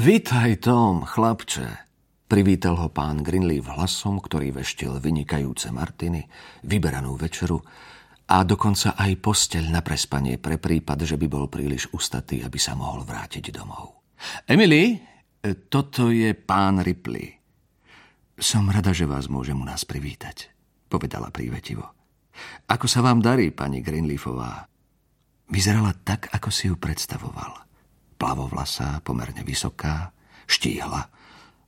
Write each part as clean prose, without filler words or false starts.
Vitaj, Tom, chlapče, privítal ho pán Greenleaf hlasom, ktorý veštil vynikajúce martiny, vyberanú večeru a dokonca aj posteľ na prespanie pre prípad, že by bol príliš ustatý, aby sa mohol vrátiť domov. Emily, toto je pán Ripley. Som rada, že vás môžem u nás privítať, povedala prívetivo. Ako sa vám darí, pani Greenleafová? Vyzerala tak, ako si ju predstavoval. Plavovlasá, pomerne vysoká, štíhla,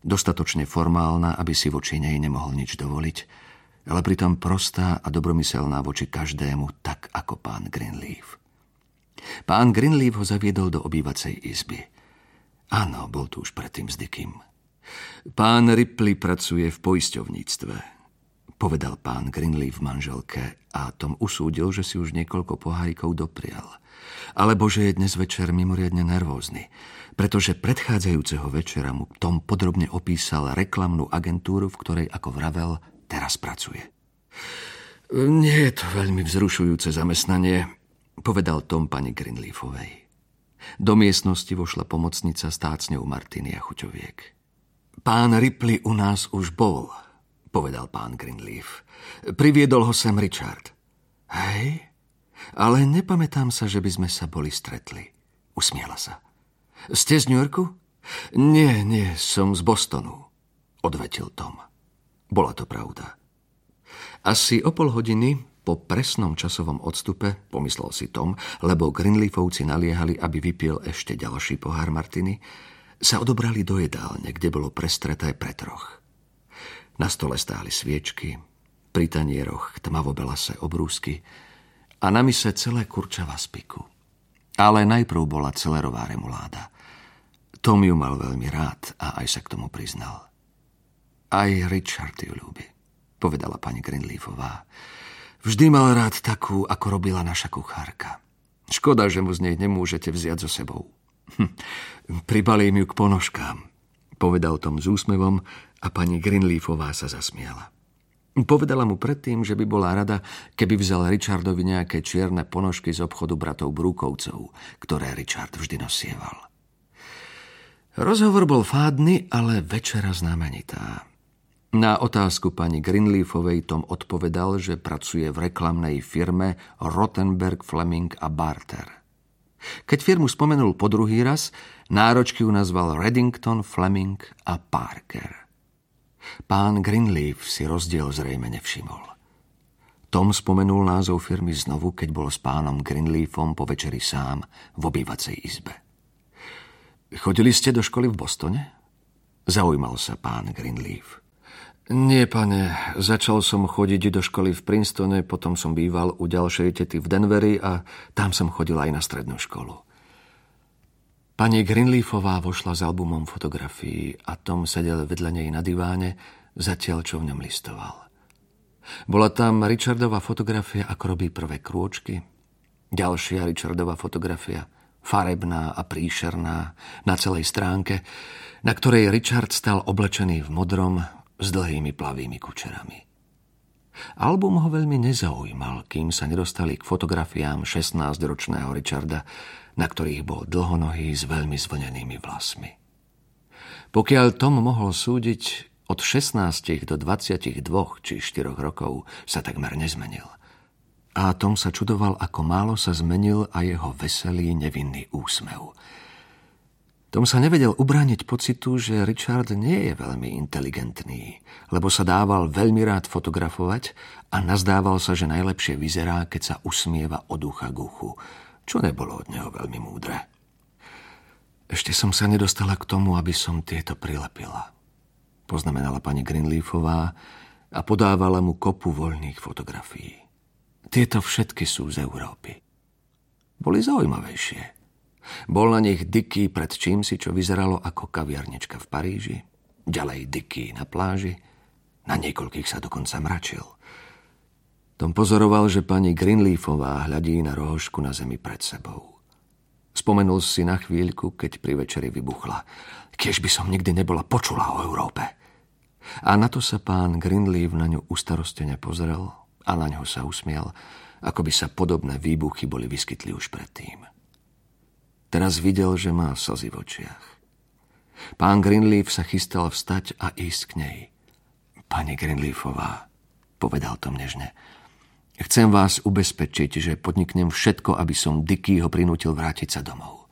dostatočne formálna, aby si voči nej nemohol nič dovoliť, ale pritom prostá a dobromyselná voči každému, tak ako pán Greenleaf. Pán Greenleaf ho zaviedol do obývacej izby. Áno, bol tu už predtým s Dickym. Pán Ripley pracuje v poisťovníctve, povedal pán Greenleaf manželke a Tom usúdil, že si už niekoľko pohárikov doprial. Alebo že je dnes večer mimoriadne nervózny, pretože predchádzajúceho večera mu Tom podrobne opísal reklamnú agentúru, v ktorej, ako vravel, teraz pracuje. Nie je to veľmi vzrušujúce zamestnanie, povedal Tom pani Greenleafovej. Do miestnosti vošla pomocnica s tácňou martiny a chuťoviek. Pán Ripley u nás už bol, povedal pán Greenleaf. Priviedol ho sem Richard. Hej? Ale nepamätám sa, že by sme sa boli stretli. Usmiela sa. Ste z New Yorku? Nie, som z Bostonu, odvetil Tom. Bola to pravda. Asi o pol hodiny po presnom časovom odstupe, pomyslel si Tom, lebo Greenleafovci naliehali, aby vypil ešte ďalší pohár martiny, sa odobrali do jedálne, kde bolo prestreté pre troch. Na stole stáli sviečky, pri tanieroch tmavobelasé obrúsky, a na mise celé kurčava z piku. Ale najprv bola celerová remoláda. Tom ju mal veľmi rád a aj sa k tomu priznal. Aj Richard ju ľúbi, povedala pani Greenleafová. Vždy mal rád takú, ako robila naša kuchárka. Škoda, že mu z nej nemôžete vziať so sebou. Pribalím ju k ponožkám, povedal Tom s úsmevom a pani Greenleafová sa zasmiala. Povedala mu predtým, že by bola rada, keby vzal Richardovi nejaké čierne ponožky z obchodu bratov Brúkovcov, ktoré Richard vždy nosieval. Rozhovor bol fádny, ale večera znamenitá. Na otázku pani Greenleafovej Tom odpovedal, že pracuje v reklamnej firme Rottenberg, Fleming a Barter. Keď firmu spomenul po druhý raz, náročky ju nazval Reddington, Fleming a Parker. Pán Greenleaf si rozdiel zrejme nevšimol. Tom spomenul názov firmy znovu, keď bol s pánom Greenleafom po večeri sám v obývacej izbe. Chodili ste do školy v Bostone? Zaujímal sa pán Greenleaf. Nie, pane, začal som chodiť do školy v Princetone, potom som býval u ďalšej tety v Denveri a tam som chodil aj na strednú školu. Pani Greenleafová vošla s albumom fotografií a Tom sedel vedľa nej na diváne, zatiaľ čo v ňom listoval. Bola tam Richardova fotografia, ako robí prvé krôčky, ďalšia Richardova fotografia, farebná a príšerná, na celej stránke, na ktorej Richard stal oblečený v modrom s dlhými plavými kučerami. Album ho veľmi nezaujímal, kým sa nedostali k fotografiám 16-ročného Richarda, na ktorých bol dlhonohý s veľmi zvlnenými vlasmi. Pokiaľ Tom mohol súdiť, od 16 do 22 či 4 rokov sa takmer nezmenil. A Tom sa čudoval, ako málo sa zmenil a jeho veselý, nevinný úsmev. Tom sa nevedel ubrániť pocitu, že Richard nie je veľmi inteligentný, lebo sa dával veľmi rád fotografovať a nazdával sa, že najlepšie vyzerá, keď sa usmieva od ucha k uchu, čo nebolo od neho veľmi múdre. Ešte som sa nedostala k tomu, aby som tieto prilepila, poznamenala pani Greenleafová a podávala mu kopu voľných fotografií. Tieto všetky sú z Európy. Boli zaujímavejšie. Bol na nich Dický pred čímsi, čo vyzeralo ako kaviarnička v Paríži, ďalej Dický na pláži, na niekoľkých sa dokonca mračil. Tom pozoroval, že pani Greenleafová hľadí na rohošku na zemi pred sebou. Spomenul si na chvíľku, keď pri večeri vybuchla. Kiež by som nikdy nebola počula o Európe. A na to sa pán Greenleaf na ňu ustarostene pozrel a na ňo sa usmiel, ako by sa podobné výbuchy boli vyskytli už predtým. Teraz videl, že má slzy v očiach. Pán Greenleaf sa chystal vstať a ísť k nej. Pani Greenleafová, povedal to nežne, chcem vás ubezpečiť, že podniknem všetko, aby som Dickyho prinútil vrátiť sa domov.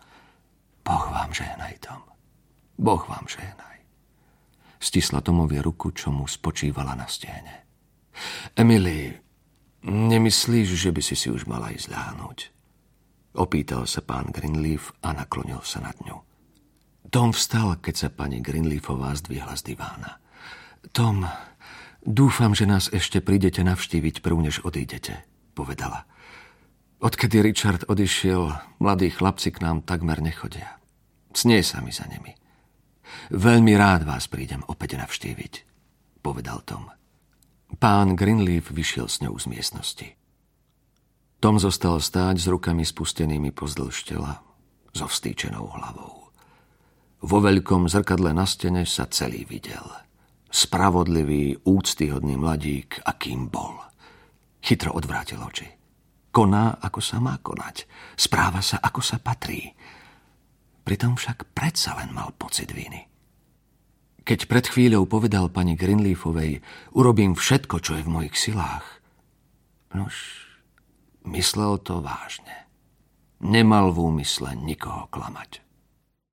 Boh vám žehnaj, Tom. Boh vám žehnaj. Stisla Tomovi ruku, čo mu spočívala na stehne. Emily, nemyslíš, že by si si už mala ísť ľahnúť? Opýtal sa pán Greenleaf a naklonil sa nad ňu. Tom vstal, keď sa pani Greenleafová zdvihla z divána. Tom, dúfam, že nás ešte prídete navštíviť prv, než odídete, povedala. Odkedy Richard odišiel, mladí chlapci k nám takmer nechodia. Snie sa mi za nimi. Veľmi rád vás prídem opäť navštíviť, povedal Tom. Pán Greenleaf vyšiel s ňou z miestnosti. Tom zostal stáť s rukami spustenými pozdĺž tela, so vstýčenou hlavou. Vo veľkom zrkadle na stene sa celý videl. Spravodlivý, úctyhodný mladík, akým bol. Chytro odvrátil oči. Koná, ako sa má konať. Správa sa, ako sa patrí. Pritom však predsa len mal pocit viny. Keď pred chvíľou povedal pani Greenleafovej, urobím všetko, čo je v mojich silách. Nož, myslel to vážne. Nemal v úmysle nikoho klamať.